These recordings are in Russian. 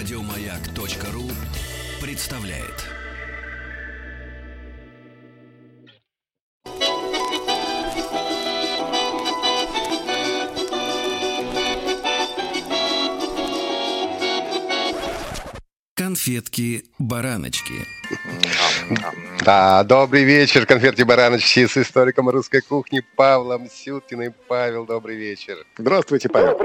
Радиомаяк.ру представляет. Конфетки-бараночки. Да, добрый вечер, конфетки-бараночки, с историком русской кухни Павлом Сюткиным. Павел, добрый вечер. Здравствуйте, Павел.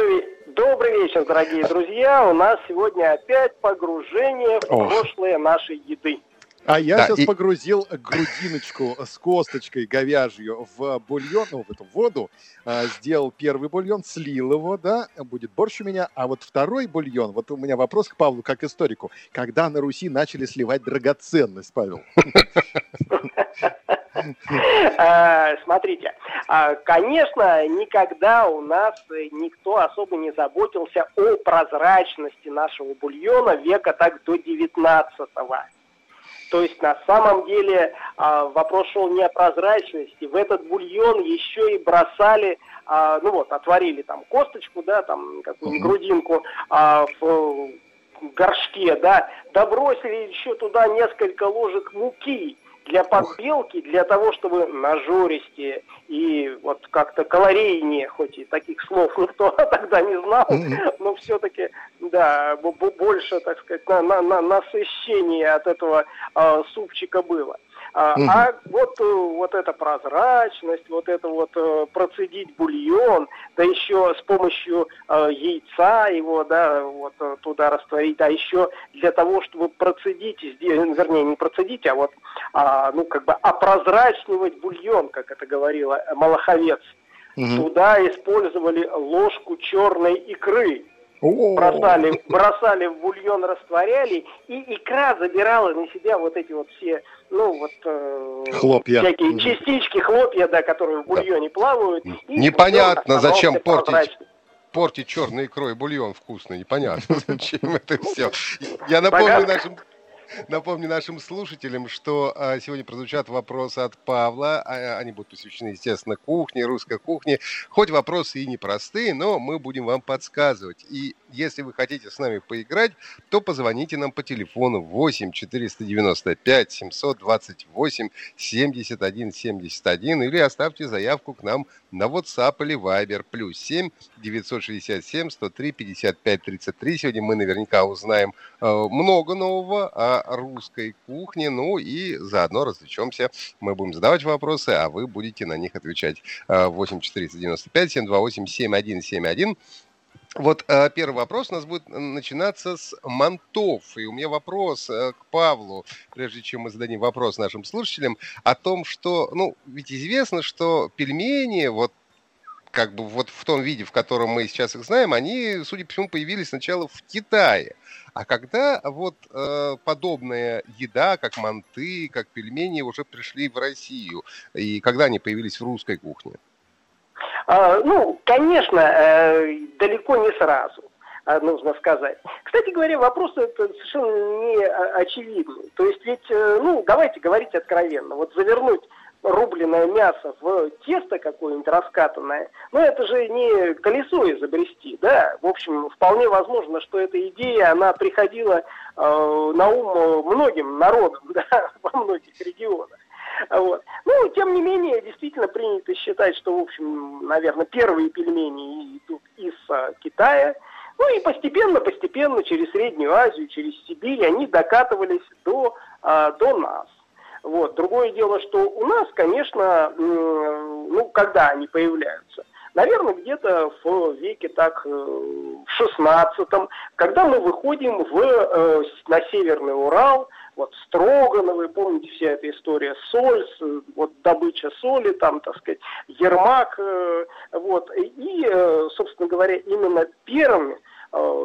Добрый вечер, дорогие друзья. У нас сегодня опять погружение в прошлое нашей еды. А я сейчас погрузил грудиночку с косточкой говяжью в бульон, в эту воду, сделал первый бульон, слил его, да, будет борщ у меня, а вот второй бульон, вот у меня вопрос к Павлу как историку, когда на Руси начали сливать драгоценность, Павел? Смотрите, конечно, никогда у нас никто особо не заботился о прозрачности нашего бульона века так до 19-го. То есть на самом деле вопрос шел не о прозрачности. В этот бульон еще и бросали, отварили там косточку, да, там какую-нибудь грудинку в горшке, да, добросили еще туда несколько ложек муки для подбелки, для того, чтобы нажористее и вот как-то калорийнее, хоть и таких слов никто тогда не знал, но все-таки, да, больше, так сказать, насыщение от этого супчика было. А вот эта прозрачность, вот это вот процедить бульон, да еще с помощью яйца его, да, вот туда растворить, а еще для того, чтобы опрозрачнивать бульон, как это говорила Малаховец, туда использовали ложку черной икры. Бросали в бульон, растворяли, и икра забирала на себя вот эти вот все, хлопья. Всякие частички, хлопья, да, которые в бульоне плавают. И непонятно, зачем портить черной икрой бульон вкусный, непонятно, зачем это все. Я напомню нашим слушателям, что сегодня прозвучат вопросы от Павла. Они будут посвящены, естественно, кухне, русской кухне. Хоть вопросы и непростые, но мы будем вам подсказывать. И если вы хотите с нами поиграть, то позвоните нам по телефону 8-495-728-71-71 или оставьте заявку к нам на WhatsApp или Viber +7 967 103 55 33. Сегодня мы наверняка узнаем много нового о русской кухне, ну и заодно развлечемся. Мы будем задавать вопросы, а вы будете на них отвечать. 8-495-728-71-71. Вот первый вопрос у нас будет начинаться с мантов. И у меня вопрос к Павлу, прежде чем мы зададим вопрос нашим слушателям, о том, что, ведь известно, что пельмени, в том виде, в котором мы сейчас их знаем, они, судя по всему, появились сначала в Китае. А когда подобная еда, как манты, как пельмени, уже пришли в Россию? И когда они появились в русской кухне? Конечно, далеко не сразу, нужно сказать. Кстати говоря, вопрос совершенно не очевидный. То есть ведь, давайте говорить откровенно, завернуть рубленое мясо в тесто какое-нибудь раскатанное, это же не колесо изобрести, да? В общем, вполне возможно, что эта идея, она приходила на ум многим народам, да, во многих регионах. Тем не менее, действительно принято считать, что, в общем, наверное, первые пельмени идут из Китая. И постепенно, через Среднюю Азию, через Сибирь они докатывались до нас. Другое дело, что у нас, конечно, когда они появляются? Наверное, где-то в веке в 16-м, когда мы выходим на Северный Урал, Строгановы, помните, вся эта история, соль, добыча соли, там, так сказать, Ермак, и, собственно говоря, именно первыми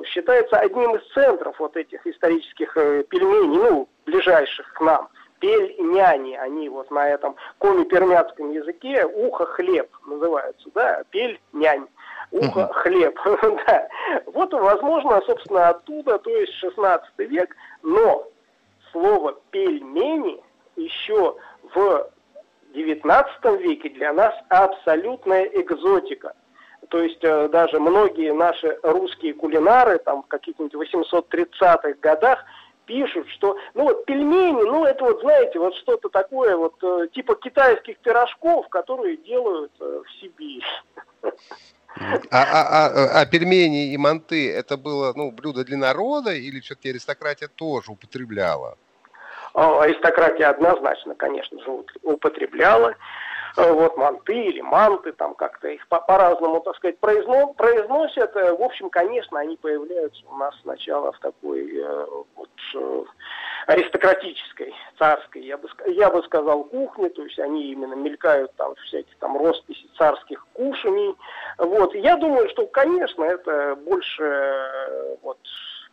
считается одним из центров этих исторических пельменей, ближайших к нам. Пельняне, они на этом коми-пермятском языке ухо-хлеб называются, да, пельнянь, ухо-хлеб, да. Возможно, собственно, оттуда, то есть 16 век, но слово пельмени еще в 19 веке для нас абсолютная экзотика. То есть даже многие наши русские кулинары там в каких-нибудь 830-х годах пишут, что ну вот пельмени, ну это вот, знаете, вот что-то такое вот типа китайских пирожков, которые делают в Сибири. А пельмени и манты это было ну, блюдо для народа или все-таки аристократия тоже употребляла? Аристократия однозначно, конечно же, употребляла. Вот манты или манты, там как-то их по-разному, так сказать, произносят. В общем, конечно, они появляются у нас сначала в такой аристократической, царской, я бы сказал, кухне. То есть они именно мелькают там всякие там росписи царских кушаний. Вот. Я думаю, что, конечно, это больше вот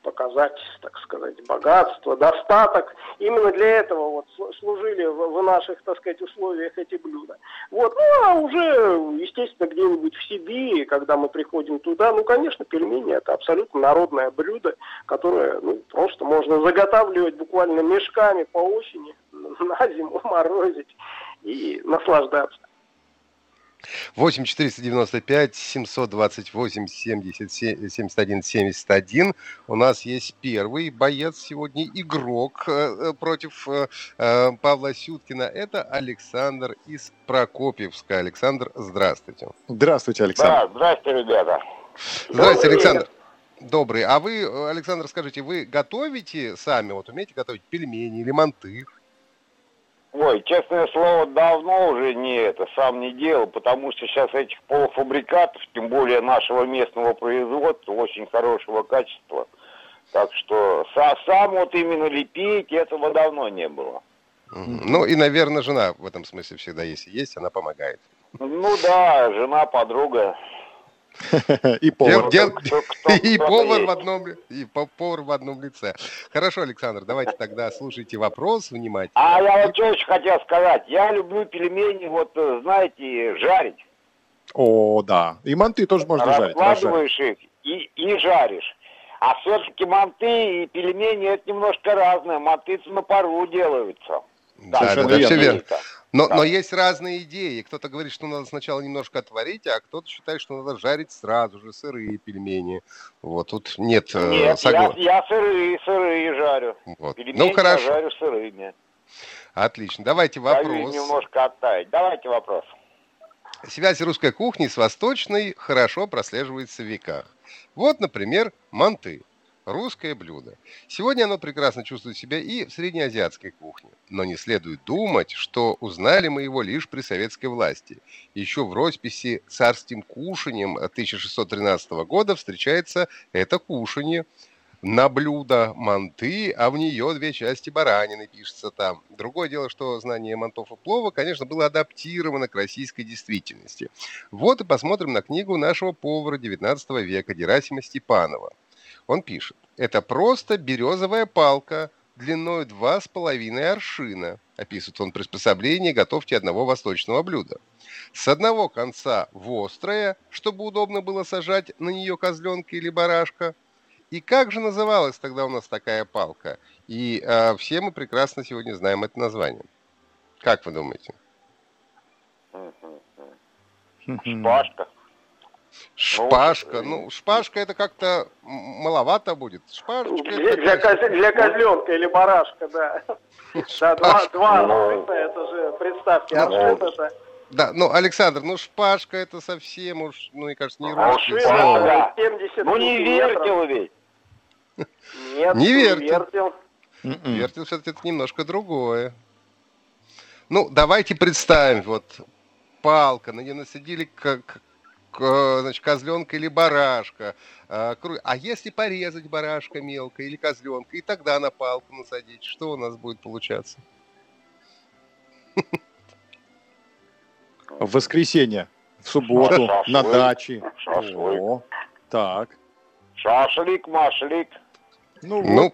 показать, так сказать, богатство, достаток. Именно для этого вот служили в наших, так сказать, условиях эти блюда. Вот. Ну, а уже, естественно, где-нибудь в Сибири, когда мы приходим туда, ну, конечно, пельмени – это абсолютно народное блюдо, которое, ну, просто можно заготавливать буквально мешками по осени, на зиму морозить и наслаждаться. 8-495-728-71-71. У нас есть первый боец сегодня, игрок против Павла Сюткина. Это Александр из Прокопьевска. Александр, здравствуйте. Здравствуйте, Александр. Да, здравствуйте, ребята. Здравствуйте, Александр. Добрый. А вы, Александр, скажите, вы готовите сами, вот умеете готовить пельмени или манты? Ой, честное слово, давно уже сам не делал, потому что сейчас этих полуфабрикатов, тем более нашего местного производства, очень хорошего качества. Так что сам вот именно лепить этого давно не было. Ну и, наверное, жена в этом смысле всегда есть, она помогает. Ну да, жена, подруга. И повар в одном лице. Хорошо, Александр, давайте тогда слушайте вопрос внимательно. А я вот что еще хотел сказать. Я люблю пельмени, вот, знаете, жарить. О, да. И манты тоже можно жарить. Раскладываешь их и жаришь. А все-таки манты и пельмени это немножко разное. Манты на пару делаются. Да, все верно. Но есть разные идеи. Кто-то говорит, что надо сначала немножко отварить, а кто-то считает, что надо жарить сразу же сырые пельмени. Вот тут нет я сырые жарю. Вот. Пельмени хорошо. Я жарю сырыми. Отлично. Давайте вопрос. Даю немножко оттаять. Давайте вопрос. Связь русской кухни с восточной хорошо прослеживается в веках. Вот, например, манты. Русское блюдо. Сегодня оно прекрасно чувствует себя и в среднеазиатской кухне. Но не следует думать, что узнали мы его лишь при советской власти. Еще в росписи «Царским кушаньем» 1613 года встречается это кушанье. На блюдо манты, а в нее две части баранины пишется там. Другое дело, что знание мантов и плова, конечно, было адаптировано к российской действительности. Вот и посмотрим на книгу нашего повара XIX века Герасима Степанова. Он пишет, это просто березовая палка длиной 2,5 аршина. Описывает он приспособление готовки одного восточного блюда. С одного конца в острое, чтобы удобно было сажать на нее козленка или барашка. И как же называлась тогда у нас такая палка? И все мы прекрасно сегодня знаем это название. Как вы думаете? Шпажка. Шпажка. Ну, шпажка это как-то маловато будет. Шпажечка, для козленка или барашка, да. Да, два аршина, это же, представьте, аршина-то. Да, ну, Александр, ну, шпажка это совсем уж, ну, мне кажется, не русский. Да. Ну, не вертел ведь. Нет, не вертел. Вертел все-таки это немножко другое. Ну, давайте представим, вот, палка, на нее насадили как... Значит, козленка или барашка. А если порезать барашка мелко или козленка, и тогда на палку насадить, что у нас будет получаться? В воскресенье, в субботу, шашлык, на даче. Шашлык. О, так. Шашлык, машлык. Ну,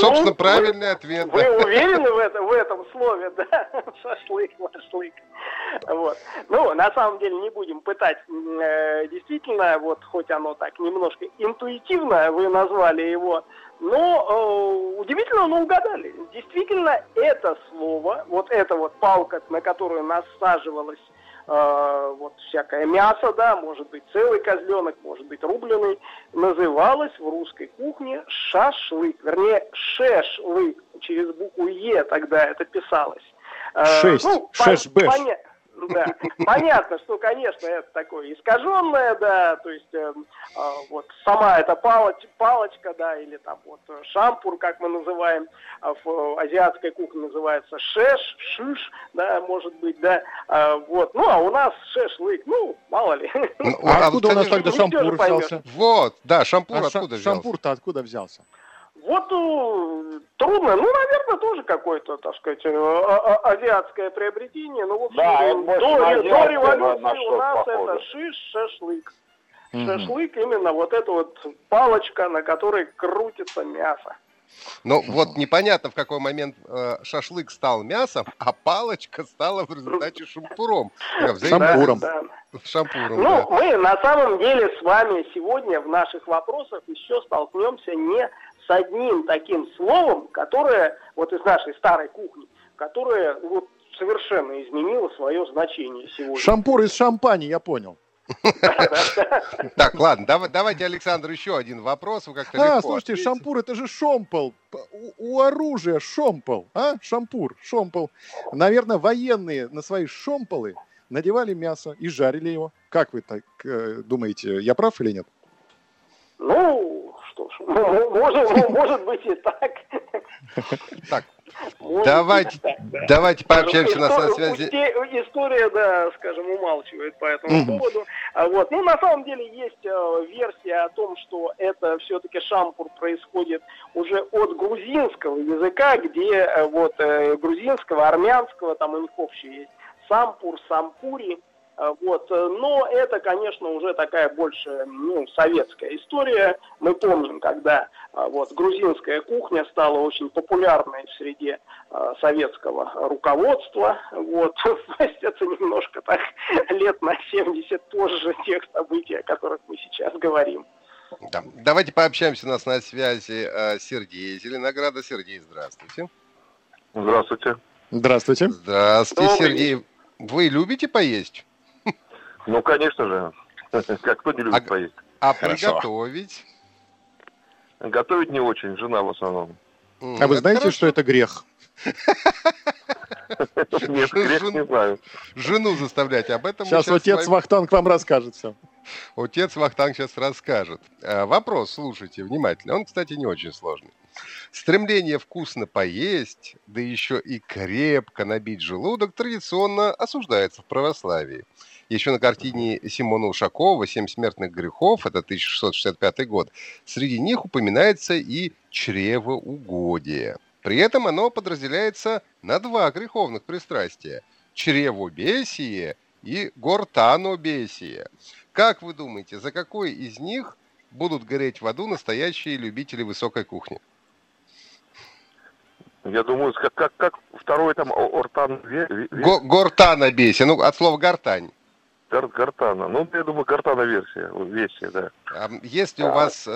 собственно, правильный ответ. Вы уверены в этом слове, да? Шашлык, машлык. Вот. Ну, на самом деле, не будем пытать. Действительно, вот хоть оно так немножко интуитивно, вы назвали его, но удивительно, но угадали. Действительно, это слово, вот эта вот палка, на которую насаживалась вот всякое мясо, да, может быть целый козленок, может быть рубленый, называлось в русской кухне шашлык, вернее шешлык, через букву Е тогда это писалось. Шесть, ну, шеш-бэш. Да, понятно, что, конечно, это такое искаженное, да, то есть вот сама эта палочка, да, или там вот шампур, как мы называем, в азиатской кухне называется шеш, шиш, да, может быть, да, вот, ну, а у нас шешлык, ну, мало ли. Откуда у нас тогда шампур взялся? Вот, да, шампур откуда взялся? Шампур-то откуда взялся? Вот трудно, ну, наверное, тоже какое-то, так сказать, азиатское приобретение, но, в общем, да, до революции у нас похоже. Это шиш-шашлык. Шашлык именно вот эта вот палочка, на которой крутится мясо. Ну, вот непонятно, в какой момент шашлык стал мясом, а палочка стала в результате шампуром. Шампуром. Да, да. Шампуром, ну, да. Мы на самом деле с вами сегодня в наших вопросах еще столкнемся не с одним таким словом, которое вот из нашей старой кухни, которое вот совершенно изменило свое значение сегодня. Шампур из шампани, я понял. Так, ладно, давайте, Александр, еще один вопрос. Вы как-то легко. Слушайте, шампур, это же шомпол. У оружия шомпол, а? Шампур, шомпол. Наверное, военные на свои шомполы надевали мясо и жарили его. Как вы так думаете, я прав или нет? Ну, что ж, может быть и так. Так. Давайте пообщаемся на связи. История, да, скажем, умалчивает по этому поводу. Вот. Ну, на самом деле есть версия о том, что это все-таки шампур происходит уже от грузинского языка, где вот грузинского, армянского, там у них общий есть сампур, сампури. Вот. Но это, конечно, уже такая больше, ну, советская история. Мы помним, когда вот грузинская кухня стала очень популярной в среде советского руководства. Вот, это немножко так лет на 70 позже тех событий, о которых мы сейчас говорим. Да. Давайте пообщаемся, у нас на связи Сергей Зеленограда. Сергей, здравствуйте. Здравствуйте. Здравствуйте. Здравствуйте, Сергей. Вы любите поесть? Ну, конечно же. Как кто не любит поесть. А приготовить? Готовить не очень, жена в основном. А вы знаете, что это грех? Нет, грех не знаю. Жену заставлять об этом. Сейчас отец Вахтанг вам расскажет все. Отец Вахтанг сейчас расскажет. Вопрос, слушайте внимательно. Он, кстати, не очень сложный. Стремление вкусно поесть, да еще и крепко набить желудок, традиционно осуждается в православии. Еще на картине Симона Ушакова «Семь смертных грехов», это 1665 год, среди них упоминается и чревоугодие. При этом оно подразделяется на два греховных пристрастия – чревобесие и гортанобесие. Как вы думаете, за какой из них будут гореть в аду настоящие любители высокой кухни? Я думаю, как второй там гортанобесие, ну от слова гортань. Гортана. Ну, я думаю, гортана-версия, да. Если у вас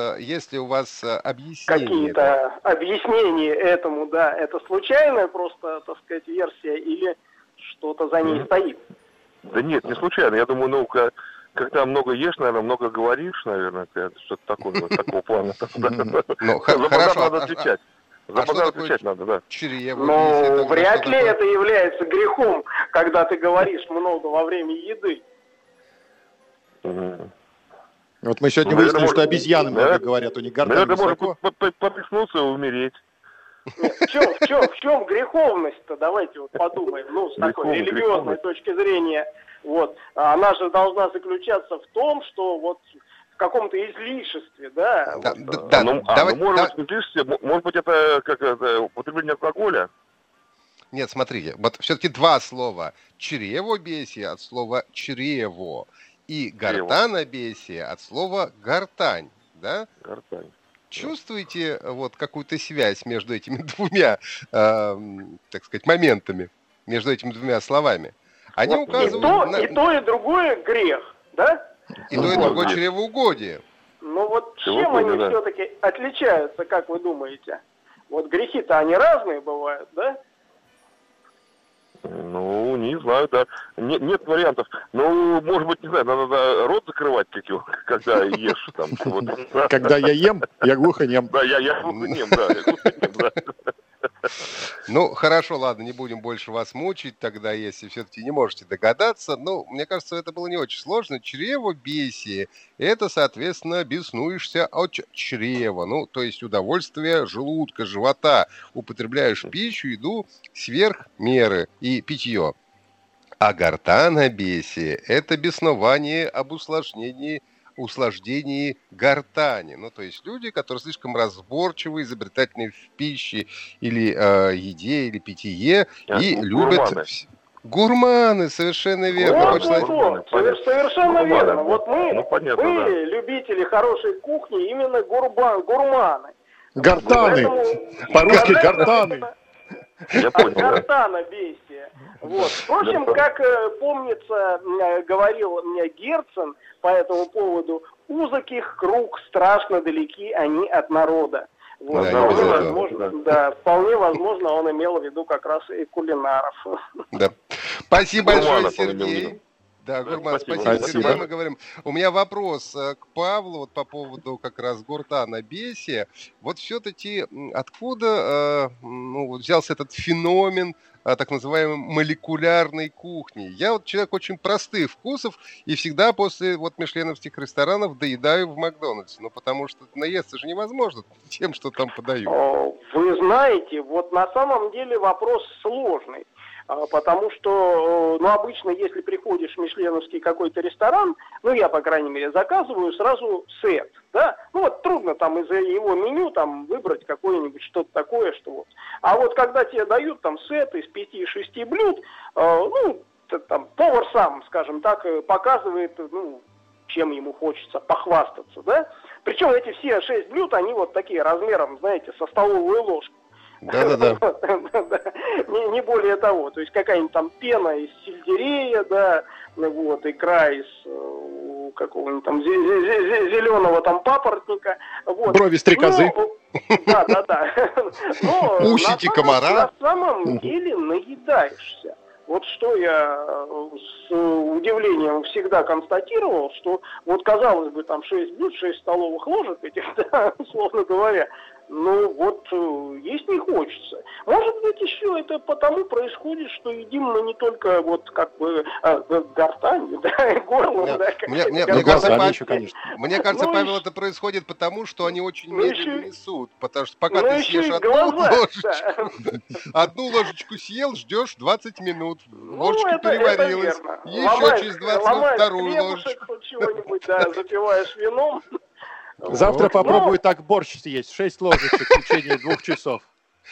объяснение... Какие-то объяснения этому, да, это случайная просто, так сказать, версия или что-то за ней стоит? Да нет, не случайно. Я думаю, ну, когда много ешь, наверное, много говоришь, наверное, что-то такого плана. За подарок надо отвечать. За подарок отвечать надо, да. Ну, вряд ли это является грехом, когда ты говоришь много во время еды. Вот мы сегодня выяснили, что обезьяны много говорят, у них гортань высоко. Наверное, можно поплеснуться и умереть. Нет, в чем греховность-то? Давайте вот подумаем. Ну, с такой религиозной точки зрения. Вот. Она же должна заключаться в том, что вот в каком-то излишестве, да? Да, вот, да, ну, давай, ну, может быть, излишестве, может быть, это как употребление алкоголя? Нет, смотрите, вот все-таки два слова. Чревобесие от слова чрево. И гортанобесие от слова гортань, да? Гортань. Чувствуете вот какую-то связь между этими двумя, так сказать, моментами, между этими двумя словами? Они указывают и другое грех, да? И то, и другое чревоугодие. Ну вот чем они все-таки отличаются, как вы думаете? Вот грехи-то они разные бывают, да? Ну, не знаю, да. Нет вариантов. Ну, может быть, не знаю, надо рот закрывать, когда ешь там. Когда я ем, я глухонем. Да, я глухонем, да. Ну, хорошо, ладно, не будем больше вас мучить тогда, если все-таки не можете догадаться. Ну, мне кажется, это было не очень сложно. Чревобесие – это, соответственно, беснуешься от чрева, ну, то есть удовольствие желудка, живота. Употребляешь пищу, еду сверх меры и питье. А гортанобесие – это беснование об усложнении гортани. Ну, то есть люди, которые слишком разборчивы, изобретательны в пище или еде, или питье, и любят... Гурманы, совершенно верно. Совершенно верно. Вот мы, понятно, любители хорошей кухни, именно гурманы. Гортаны. Поэтому... По-русски гортаны. Гортанобесие. Вот. Впрочем, как помнится, говорил мне Герцен по этому поводу, узких круг страшно далеки они от народа. Вот. Да, вполне возможно, он имел в виду как раз и кулинаров. Да. Спасибо большое, Сергей. Да, Гурман, спасибо. Мы говорим. У меня вопрос к Павлу вот по поводу как раз гортанобесия. Вот все-таки откуда взялся этот феномен так называемой молекулярной кухни? Я вот человек очень простых вкусов и всегда после вот мишленовских ресторанов доедаю в Макдональдсе. Ну, потому что наесться же невозможно тем, что там подают. Вы знаете, вот на самом деле вопрос сложный. Потому что, обычно, если приходишь в мишленовский какой-то ресторан, я, по крайней мере, заказываю сразу сет, да, трудно там из его меню там выбрать какое-нибудь что-то такое, что вот. А вот когда тебе дают там сет из 5-6 блюд, повар сам, скажем так, показывает, чем ему хочется похвастаться, да. Причем эти все 6 блюд, они вот такие размером, знаете, со столовую ложку. Да. Не более того. То есть какая-нибудь там пена из сельдерея, да, икра из какого-нибудь там зеленого там папоротника. Вот. Брови стрекозы. Да. Усики комара. На самом деле наедаешься. Вот что я с удивлением всегда констатировал, что казалось бы, там 6 блюд, 6 столовых ложек этих, да, условно говоря, есть не хочется. Может быть, еще это потому происходит, что едим мы не только гортанью, да, горлом, да. Мне кажется, Павел, это происходит потому, что они очень медленно несут. Потому что пока ты съешь одну ложечку съел, ждешь 20 минут. Ложечка переварилась. Еще через 20 минут вторую ложечку. Чего-нибудь, да, запиваешь вином. Завтра попробую так борщ съесть. 6 ложечек в течение 2 часов.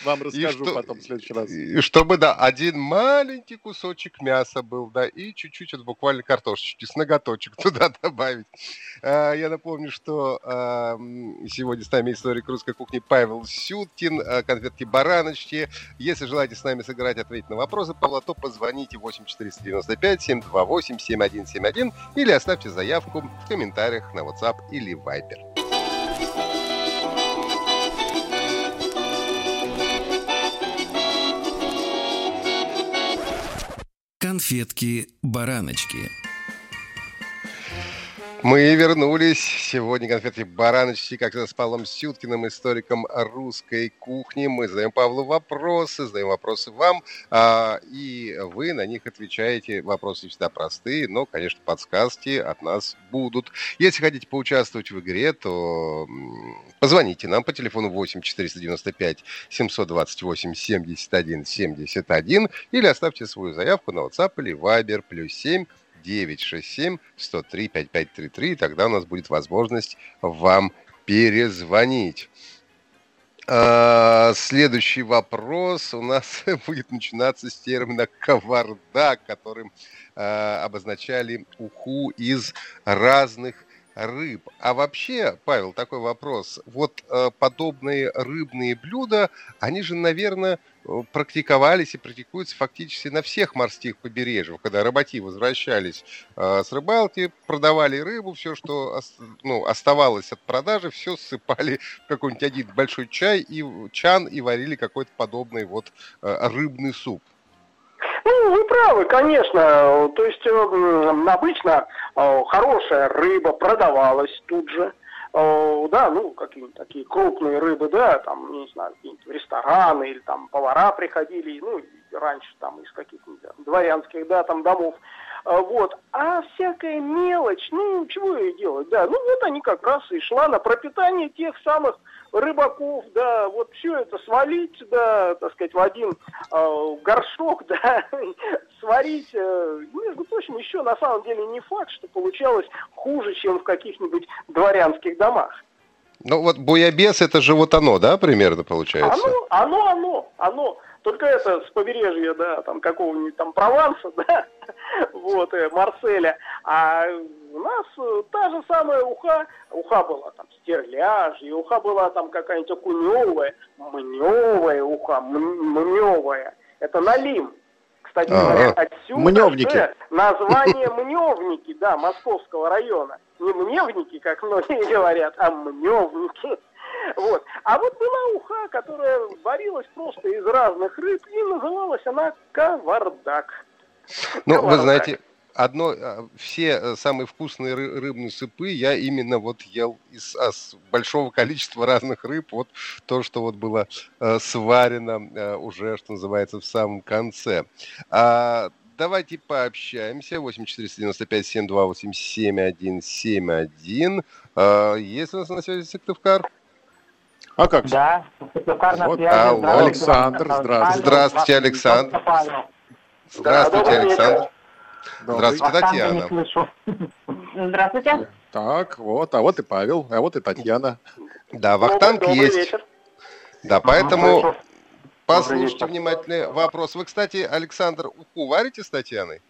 Вам расскажу потом в следующий раз. И чтобы, один маленький кусочек мяса был, и чуть-чуть буквально картошечки с ноготочек туда добавить. Я напомню, что сегодня с нами историк русской кухни Павел Сюткин, конфетки-бараночки. Если желаете с нами сыграть, ответить на вопросы Павла, то позвоните 8495-728-7171 или оставьте заявку в комментариях на WhatsApp или Viber. Конфетки-бараночки. Мы вернулись. Сегодня конфетки-бараночки, как с Павлом Сюткиным, историком русской кухни. Мы задаем Павлу вопросы, задаем вопросы вам, и вы на них отвечаете. Вопросы всегда простые, но, конечно, подсказки от нас будут. Если хотите поучаствовать в игре, то позвоните нам по телефону 8-495-728-71-71 или оставьте свою заявку на WhatsApp или Viber +7 967-103-5533, тогда у нас будет возможность вам перезвонить. Следующий вопрос у нас будет начинаться с термина «коварда», которым обозначали уху из разных рыб. А вообще, Павел, такой вопрос. Подобные рыбные блюда, они же, наверное, практиковались и практикуются фактически на всех морских побережьях, когда рыбаки возвращались с рыбалки, продавали рыбу, все, что оставалось от продажи, все ссыпали в какой-нибудь один большой чан и варили какой-то подобный рыбный суп. Ну, вы правы, конечно. То есть обычно хорошая рыба продавалась тут же. Да, ну, какие-нибудь такие крупные рыбы, да, там, не знаю, какие-нибудь рестораны или там повара приходили, ну, раньше там из каких-нибудь дворянских, да, там домов, вот. А всякая мелочь, ну, чего ее делать, да, ну, вот они как раз и шла на пропитание тех самых рыбаков, да, вот все это свалить, да, так сказать, в один горшок, да, сварить, между прочим, еще на самом деле не факт, что получалось хуже, чем в каких-нибудь дворянских домах. Ну вот буйабес, это же вот оно, да, примерно получается? Оно. Только это с побережья, да, там какого-нибудь там Прованса, да, вот, Марселя. А у нас та же самая уха была там стерляжья, уха была там какая-нибудь окуневая, мневая уха, мневая. Это налим. Кстати говоря, отсюда название Мневники, да, Московского района. Не Мневники, как многие говорят, а Мневники. Вот. А вот была уха, которая варилась просто из разных рыб, и называлась она кавардак. Ну, кавардак. Вы знаете, все самые вкусные рыбные супы я именно вот ел из большого количества разных рыб. Вот то, что вот было сварено уже, что называется, в самом конце. Давайте пообщаемся. 8495-728-7171. Есть у нас на связи Сыктывкар? А как? Да, Сыктывкар на связи. Алло, Александр, здравствуйте. Здравствуйте, Александр. Здравствуйте, Александр. Здравствуйте, Татьяна. Здравствуйте. Так, вот, а вот и Павел, а вот и Татьяна. Да, Вахтанг есть. Вечер. Да, поэтому... Послушайте внимательный вопрос. Вы, кстати, Александр, уху варите с Татьяной?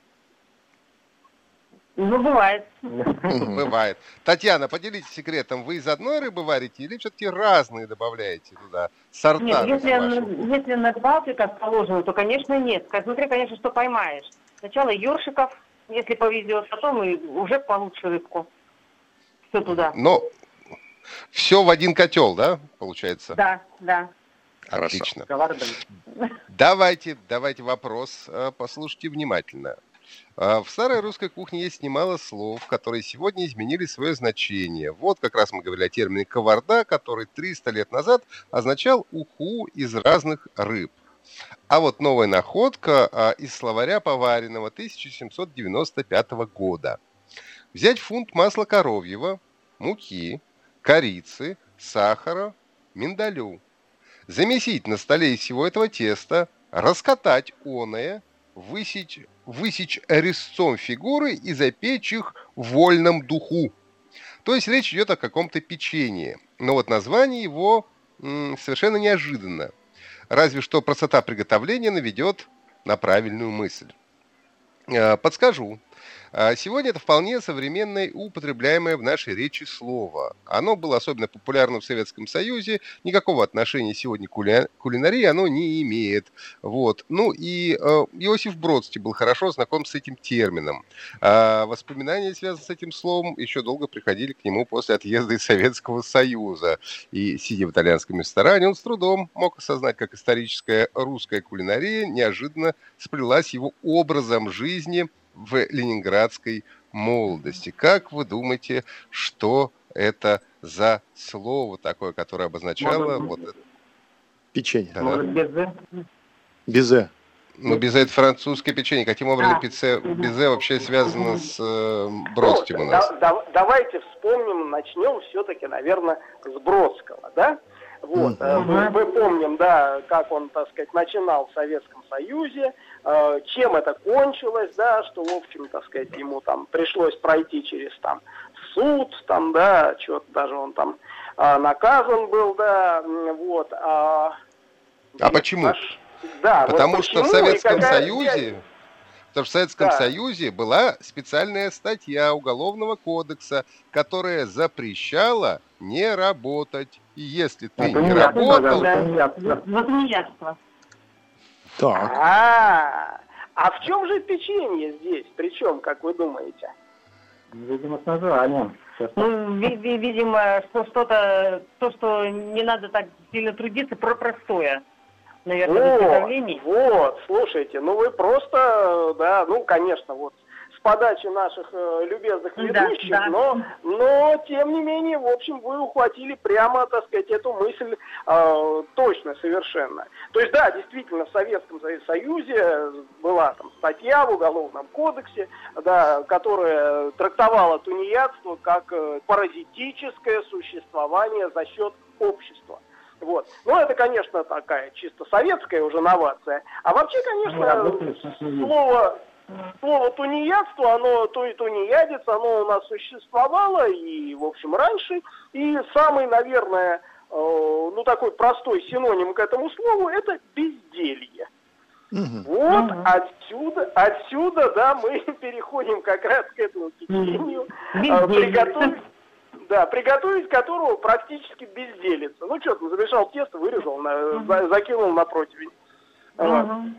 Ну, бывает. Бывает. Татьяна, поделитесь секретом. Вы из одной рыбы варите или все-таки разные добавляете туда? Сорта? Нет, если на гвалтиках положено, то, конечно, нет. Смотри, конечно, что поймаешь. Сначала ёршиков, если повезет, потом и уже получше рыбку. Все туда. Но все в один котел, да, получается? Да. Отлично. Давайте вопрос. Послушайте внимательно. В старой русской кухне есть немало слов, которые сегодня изменили свое значение. Вот как раз мы говорили о термине «каварда», который 300 лет назад означал уху из разных рыб. А вот новая находка из словаря поваренного 1795 года. Взять фунт масла коровьего, муки, корицы, сахара, миндалю. Замесить на столе из всего этого теста, раскатать оное, высечь резцом фигуры и запечь их в вольном духу. То есть речь идет о каком-то печенье. Но вот название его совершенно неожиданно. Разве что простота приготовления наведет на правильную мысль. Подскажу. Сегодня это вполне современное и употребляемое в нашей речи слово. Оно было особенно популярно в Советском Союзе. Никакого отношения сегодня к кулинарии оно не имеет. Вот. Ну и Иосиф Бродский был хорошо знаком с этим термином. Воспоминания, связанные с этим словом, еще долго приходили к нему после отъезда из Советского Союза. И, сидя в итальянском ресторане, он с трудом мог осознать, как историческая русская кулинария неожиданно сплелась его образом жизни в ленинградской молодости. Как вы думаете, что это за слово такое, которое обозначало вот это? Печенье. Да. Может, безе? Безе. Ну, безе – это французское печенье. Каким образом безе вообще связано с Бродским у нас? Давайте вспомним, начнем все-таки, наверное, с Бродского, да? Вот, мы помним, да, как он, так сказать, начинал в Советском Союзе, чем это кончилось, да, что, в общем, так сказать, ему там пришлось пройти через там суд, там, да, что-то даже он там наказан был, да, вот. Почему? Да, потому вот почему, что в Советском Союзе... Потому что в Советском Союзе была специальная статья Уголовного кодекса, которая запрещала не работать. И если ты не работал... Возмеяться. Так. А в чем же печенье здесь? Причем, как вы думаете? Видимо, с названием. Ну, видимо, что-то, то, что не надо так сильно трудиться, про простое. наверное, изготовлений. Вот, слушайте, ну вы просто, да, ну, конечно, вот, с подачи наших любезных ведущих, да, да. Но, тем не менее, в общем, вы ухватили прямо, так сказать, эту мысль точно, совершенно. То есть, да, действительно, в Советском Союзе была там статья в Уголовном кодексе, да, которая трактовала тунеядство как паразитическое существование за счет общества. Вот. Ну, это, конечно, такая чисто советская уже новация. А вообще, конечно, слово тунеядство, оно, то и тунеядец, оно у нас существовало и, в общем, раньше. И самый, наверное, ну, такой простой синоним к этому слову – это безделье. Угу. Вот угу. Отсюда, да, мы переходим как раз к этому течению. Да, приготовить которого практически безделица. Ну, что-то замешал тесто, вырезал, закинул на противень. Uh-huh.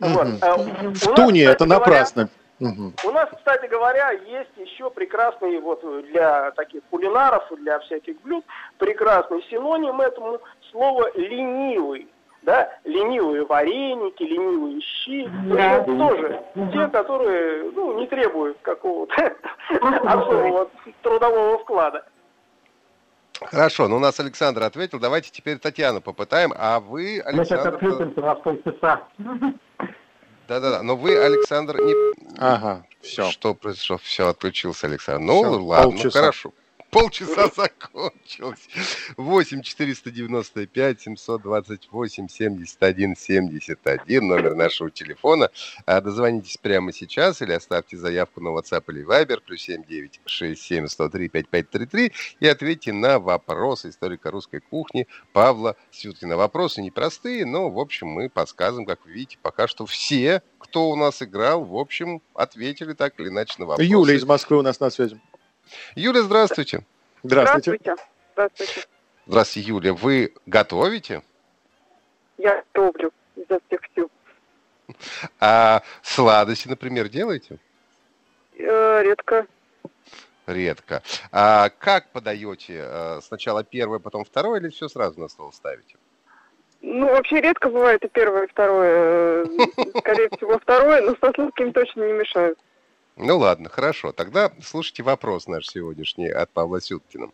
Вот. Uh-huh. В туне это напрасно. У нас, кстати говоря, есть еще прекрасный, вот для таких кулинаров, для всяких блюд, прекрасный синоним этому слово «ленивый». Да, ленивые вареники, ленивые щи, да. Это тоже те, которые, ну, не требуют какого-то особого трудового вклада. Хорошо, ну у нас Александр ответил, давайте теперь Татьяну попытаем, а вы, Александр... Мы сейчас отключимся на полчаса. Да-да-да, но вы, Александр, не... Ага, все. Что произошло? Все, отключился Александр. Ну, все, ладно, полчаса. Хорошо. Полчаса закончилось. 8-495-728-71-71. Номер нашего телефона. Дозвонитесь прямо сейчас или оставьте заявку на WhatsApp или Viber. +7 967 103 55 33. И ответьте на вопросы историка русской кухни Павла Сюткина. Вопросы непростые, но, в общем, мы подсказываем, как вы видите, пока что все, кто у нас играл, в общем, ответили так или иначе на вопросы. Юля из Москвы у нас на связи. Юля, здравствуйте. Здравствуйте. Здравствуйте. Здравствуйте, Юля. Вы готовите? Я готовлю, застегчу. А сладости, например, делаете? Редко. Редко. А как подаете? Сначала первое, потом второе или все сразу на стол ставите? Ну, вообще редко бывает и первое, и второе. Скорее всего, второе, но со сладким точно не мешают. Ну ладно, хорошо. Тогда слушайте вопрос наш сегодняшний от Павла Сюткина.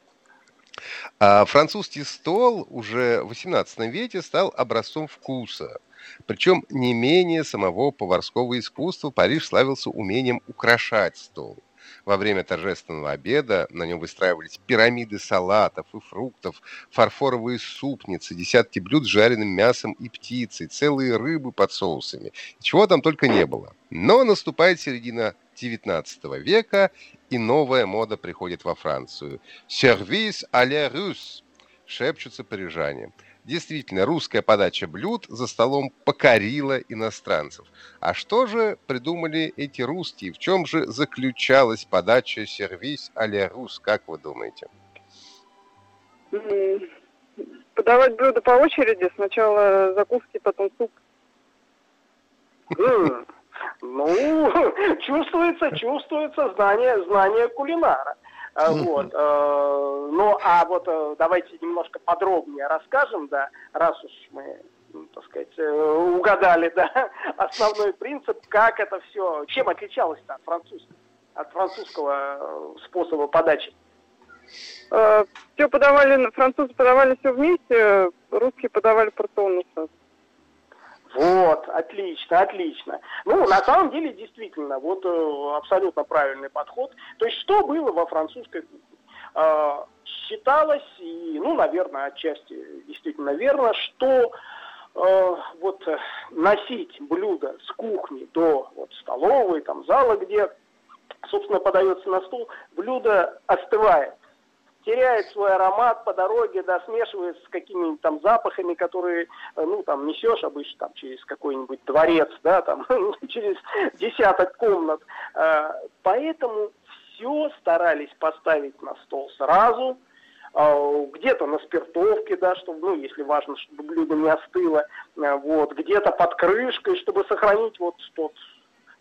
Французский стол уже в XVIII веке стал образцом вкуса. Причем не менее самого поварского искусства Париж славился умением украшать стол. Во время торжественного обеда на нем выстраивались пирамиды салатов и фруктов, фарфоровые супницы, десятки блюд с жареным мясом и птицей, целые рыбы под соусами. Чего там только не было. Но наступает середина 19 века, и новая мода приходит во Францию. «Сервис а ля рус» – шепчутся парижане. Действительно, русская подача блюд за столом покорила иностранцев. А что же придумали эти русские? В чем же заключалась подача «сервис а ля рус», как вы думаете? Подавать блюда по очереди. Сначала закуски, потом суп. Ну, чувствуется знание кулинара. Вот. Ну, а вот давайте немножко подробнее расскажем, да, раз уж мы, так сказать, угадали, да, основной принцип, как это все, чем отличалось-то от французского способа подачи. Все подавали, французы подавали все вместе, русские подавали порционный состав. Вот, отлично. Ну, на самом деле, действительно, вот абсолютно правильный подход. То есть, что было во французской кухне? Считалось, и, ну, наверное, отчасти действительно верно, что вот носить блюдо с кухни до вот столовой, там, зала, где, собственно, подается на стол, блюдо остывает. Теряет свой аромат по дороге, да, смешивается с какими-нибудь там запахами, которые, ну, там, несешь обычно там через какой-нибудь дворец, да, там, через десяток комнат. Поэтому все старались поставить на стол сразу, где-то на спиртовке, да, чтобы, ну, если важно, чтобы блюдо не остыло, вот, где-то под крышкой, чтобы сохранить вот тот...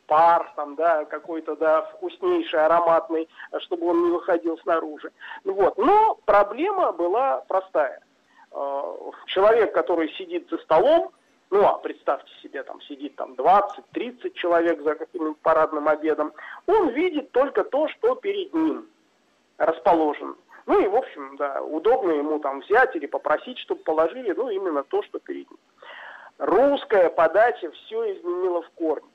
пар, там, да, какой-то, да, вкуснейший, ароматный, чтобы он не выходил снаружи. Вот. Но проблема была простая. Человек, который сидит за столом, Ну, а представьте себе, там сидит там 20-30 человек за каким-нибудь парадным обедом. Он видит только то, что перед ним расположено. Ну и, в общем, да, удобно ему там взять или попросить, чтобы положили, ну, именно то, что перед ним. Русская подача все изменила в корне.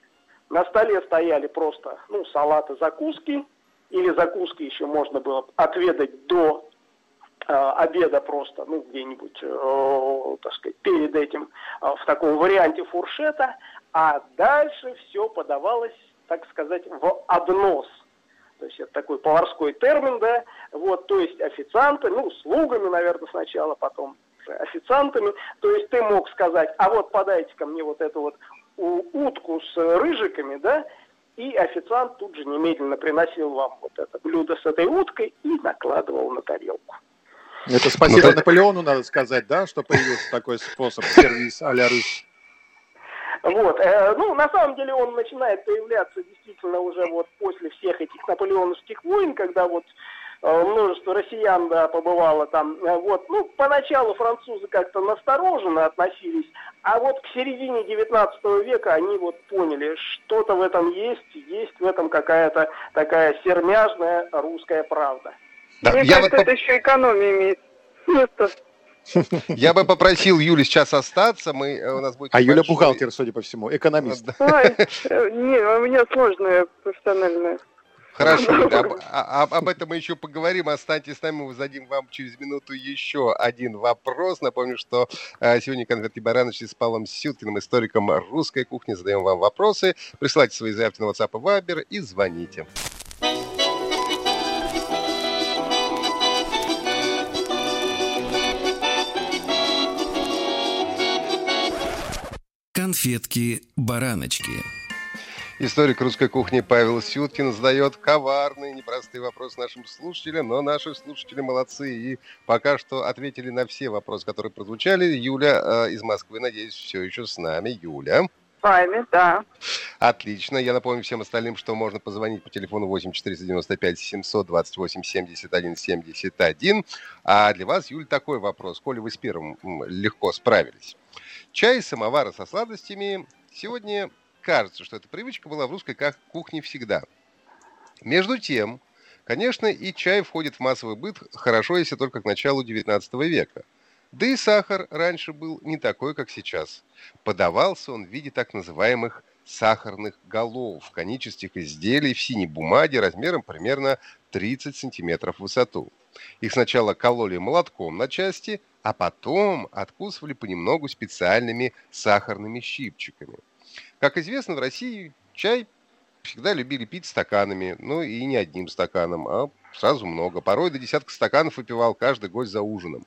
На столе стояли просто, ну, салат и закуски, или закуски еще можно было отведать до обеда просто, ну, где-нибудь, так сказать, перед этим, в таком варианте фуршета, а дальше все подавалось, так сказать, в обнос. То есть это такой поварской термин, да, вот, то есть официанты, ну, слугами, наверное, сначала, потом официантами, то есть ты мог сказать, а вот подайте ко мне вот эту вот утку с рыжиками, да, и официант тут же немедленно приносил вам вот это блюдо с этой уткой и накладывал на тарелку. Это спасибо Наполеону, надо сказать, да, что появился такой способ сервис а-ля рыж. Вот, ну, на самом деле он начинает появляться действительно уже вот после всех этих наполеоновских войн, когда вот множество россиян, да, побывало там, вот, ну, поначалу французы как-то настороженно относились, а вот к середине 19 века они вот поняли, что-то в этом есть в этом какая-то такая сермяжная русская правда. Да. Мне кажется, это еще экономия имеет. Я бы попросил Юлю сейчас остаться. У нас будет Юля бухгалтер, судя по всему, экономист. Не, у меня сложная профессиональная. Хорошо, об этом мы еще поговорим. Останьтесь с нами, мы зададим вам через минуту еще один вопрос. Напомню, что сегодня «Конфетки Барановичи» с Павлом Сюткиным, историком русской кухни. Задаем вам вопросы. Присылайте свои заявки на WhatsApp и Viber и звоните. Конфетки-бараночки. Историк русской кухни Павел Сюткин задает коварный, непростый вопрос нашим слушателям, но наши слушатели молодцы и пока что ответили на все вопросы, которые прозвучали. Юля из Москвы, надеюсь, все еще с нами. Юля. С вами, да. Отлично. Я напомню всем остальным, что можно позвонить по телефону 8-495-728-71-71. А для вас, Юля, такой вопрос. Коли вы с первым легко справились. Чай, самовары со сладостями. Сегодня кажется, что эта привычка была в русской кухне всегда. Между тем, конечно, и чай входит в массовый быт хорошо, если только к началу 19 века. Да и сахар раньше был не такой, как сейчас. Подавался он в виде так называемых сахарных голов, конических изделий в синей бумаге размером примерно 30 сантиметров в высоту. Их сначала кололи молотком на части, а потом откусывали понемногу специальными сахарными щипчиками. Как известно, в России чай всегда любили пить стаканами, ну и не одним стаканом, а сразу много. Порой до десятка стаканов выпивал каждый гость за ужином.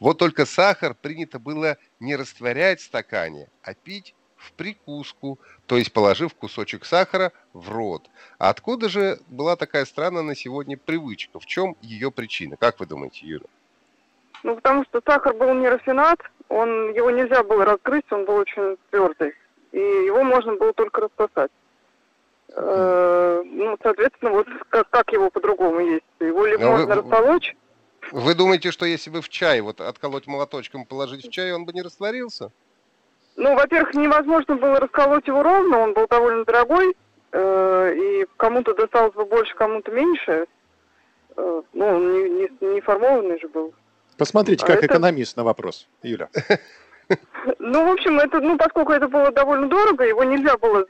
Вот только сахар принято было не растворять в стакане, а пить в прикуску, то есть положив кусочек сахара в рот. А откуда же была такая странная на сегодня привычка? В чем ее причина? Как вы думаете, Юля? Ну, потому что сахар был не рафинат, его нельзя было раскрыть, он был очень твердый, и его можно было только рассосать. Ну, соответственно, вот как его по-другому есть? Его либо можно расколоть. Вы думаете, что если бы в чай вот отколоть молоточком, положить в чай, он бы не растворился? Ну, во-первых, невозможно было расколоть его ровно, он был довольно дорогой, и кому-то досталось бы больше, кому-то меньше. Ну, он не формованный же был. Посмотрите, как экономист на вопрос, Юля. Ну, в общем, это, ну, поскольку это было довольно дорого, его нельзя было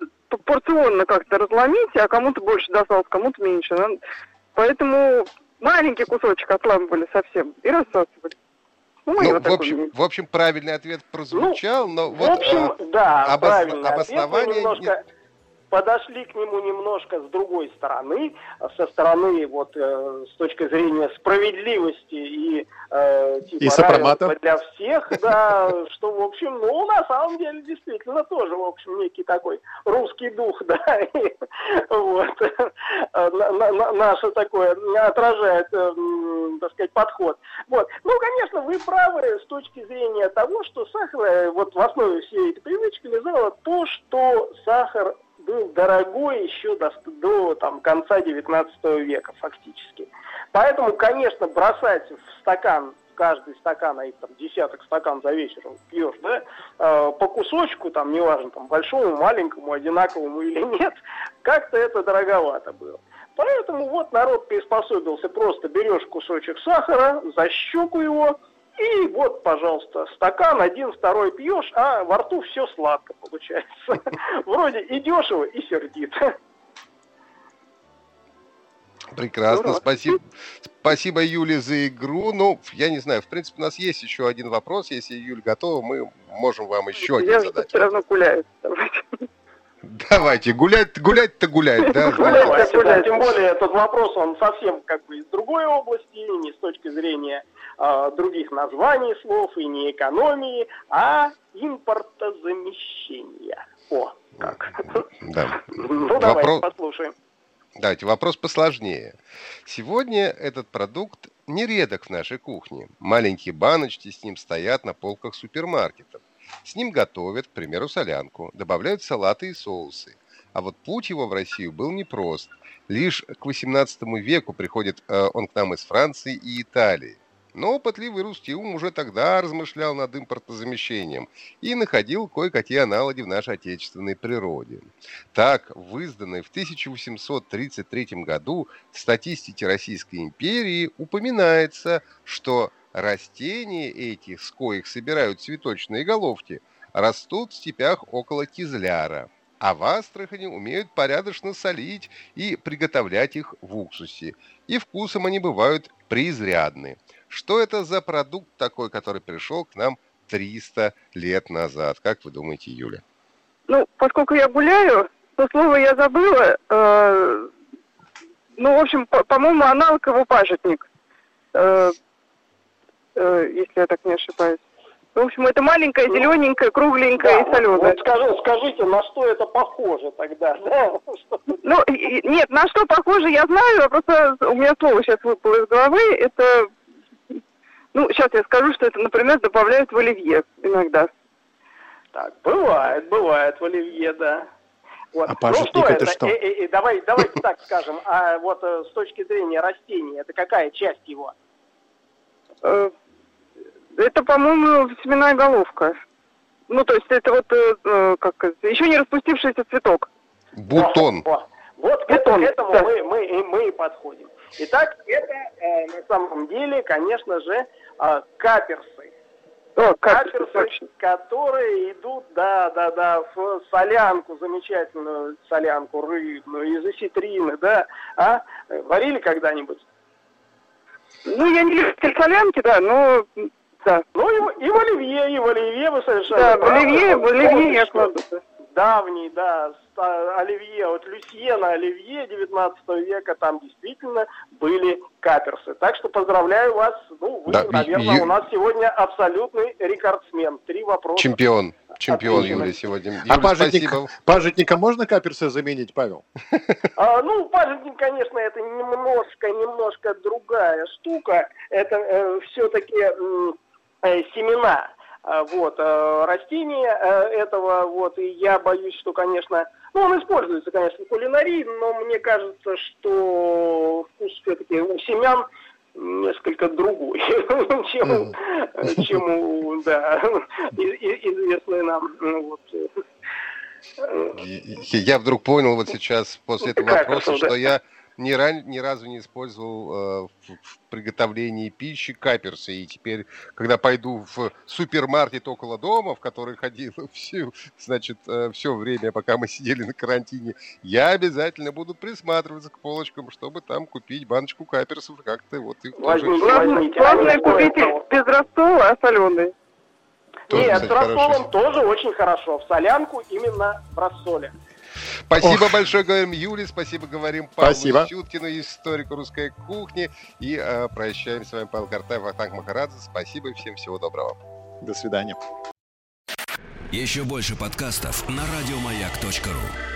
порционно как-то разломить, а кому-то больше досталось, кому-то меньше. Поэтому маленький кусочек отламывали совсем и рассасывали. Ну, в общем, правильный ответ прозвучал, но вот обоснование... Подошли к нему немножко с другой стороны, со стороны вот с точки зрения справедливости и равенства для всех, да, что в общем, ну на самом деле действительно тоже в общем некий такой русский дух, да, и, вот наше такое отражает, так сказать, подход. Вот, ну конечно, вы правы с точки зрения того, что сахар, вот в основе всей этой привычки лежало то, что сахар был дорогой еще до конца 19 века фактически. Поэтому, конечно, бросать в стакан каждый стакан, а их там десяток стакан за вечер пьешь, да, по кусочку, там, неважно, там, большому, маленькому, одинаковому или нет, как-то это дороговато было. Поэтому вот народ приспособился, просто берешь кусочек сахара, за щеку его, и вот, пожалуйста, стакан, один, второй пьешь, а во рту все сладко получается. Вроде и дешево, и сердито. Прекрасно, спасибо. Спасибо, Юле, за игру. Ну, я не знаю, в принципе, у нас есть еще один вопрос. Если Юль готова, мы можем вам еще один задать. Я все равно гуляю. Давайте, гулять-то гуляет, да? Гулять-то гуляет. Тем более, этот вопрос, он совсем как бы из другой области, не с точки зрения других названий слов и не экономии, а импортозамещения. О, как. Да. Ну, давайте послушаем. Давайте, вопрос посложнее. Сегодня этот продукт нередок в нашей кухне. Маленькие баночки с ним стоят на полках супермаркетов. С ним готовят, к примеру, солянку, добавляют салаты и соусы. А вот путь его в Россию был непрост. Лишь к XVIII веку приходит он к нам из Франции и Италии. Но пытливый русский ум уже тогда размышлял над импортозамещением и находил кое-какие аналоги в нашей отечественной природе. Так, в изданной в 1833 году статистике Российской империи упоминается, что растения эти, с коих собирают цветочные головки, растут в степях около Кизляра, а в Астрахани умеют порядочно солить и приготовлять их в уксусе, и вкусом они бывают преизрядны. Что это за продукт такой, который пришел к нам 300 лет назад? Как вы думаете, Юля? Ну, поскольку я гуляю, то слово я забыла. Ну, в общем, по-моему, аналог его пажитник, если я так не ошибаюсь. В общем, это маленькая, зелененькая, кругленькая, да, и соленая. Вот скажите, на что это похоже тогда? Ну, нет, на что похоже я знаю, а просто у меня слово сейчас выпало из головы. Это... Ну, сейчас я скажу, что это, например, добавляют в оливье иногда. Так, бывает в оливье, да. Вот. А пажитник, ну, это что? Давайте так скажем, а вот с точки зрения растения, это какая часть его? Это, по-моему, семенная головка. Ну, то есть это вот, как, еще не распустившийся цветок. Бутон. Вот бутон, к этому да. мы и подходим. Итак, это на самом деле, конечно же, каперсы. О, каперсы, которые идут, да, в солянку, замечательную солянку рыбную, из осетрины, да. А? Варили когда-нибудь? Ну, я не любитель солянки, да, но... Да. Ну, и в оливье, вы совершенно правы. Да, в оливье я кладу. Давний, да, оливье, вот Люсьена Оливье 19 века, там действительно были каперсы. Так что поздравляю вас, ну, вы, да, наверное, у нас сегодня абсолютный рекордсмен. 3 вопроса. Чемпион Юрий сегодня. Юрий, а пажитника можно каперсы заменить, Павел? Ну, пажитник, конечно, это немножко другая штука. Это все-таки семена. Вот, растения этого, вот, и я боюсь, что, конечно, ну, он используется, конечно, в кулинарии, но мне кажется, что вкус все-таки у семян несколько другой, чем да, известный нам, вот. Я вдруг понял вот сейчас, после этого вопроса, что я ни разу не использовал в приготовлении пищи каперсы. И теперь, когда пойду в супермаркет около дома, в который ходил все время, пока мы сидели на карантине, я обязательно буду присматриваться к полочкам, чтобы там купить баночку каперсов. Как-то вот их Главное купить без рассола, а соленый. Нет, с рассолом тоже очень хорошо. В солянку именно в рассоле. Спасибо большое, говорим Юле, спасибо, говорим Павлу Сюткину, историку русской кухни. И прощаемся с вами, Павел Картаев, Вахтанг Махарадзе. Спасибо и всем всего доброго. До свидания. Еще больше подкастов на радиомаяк.ру.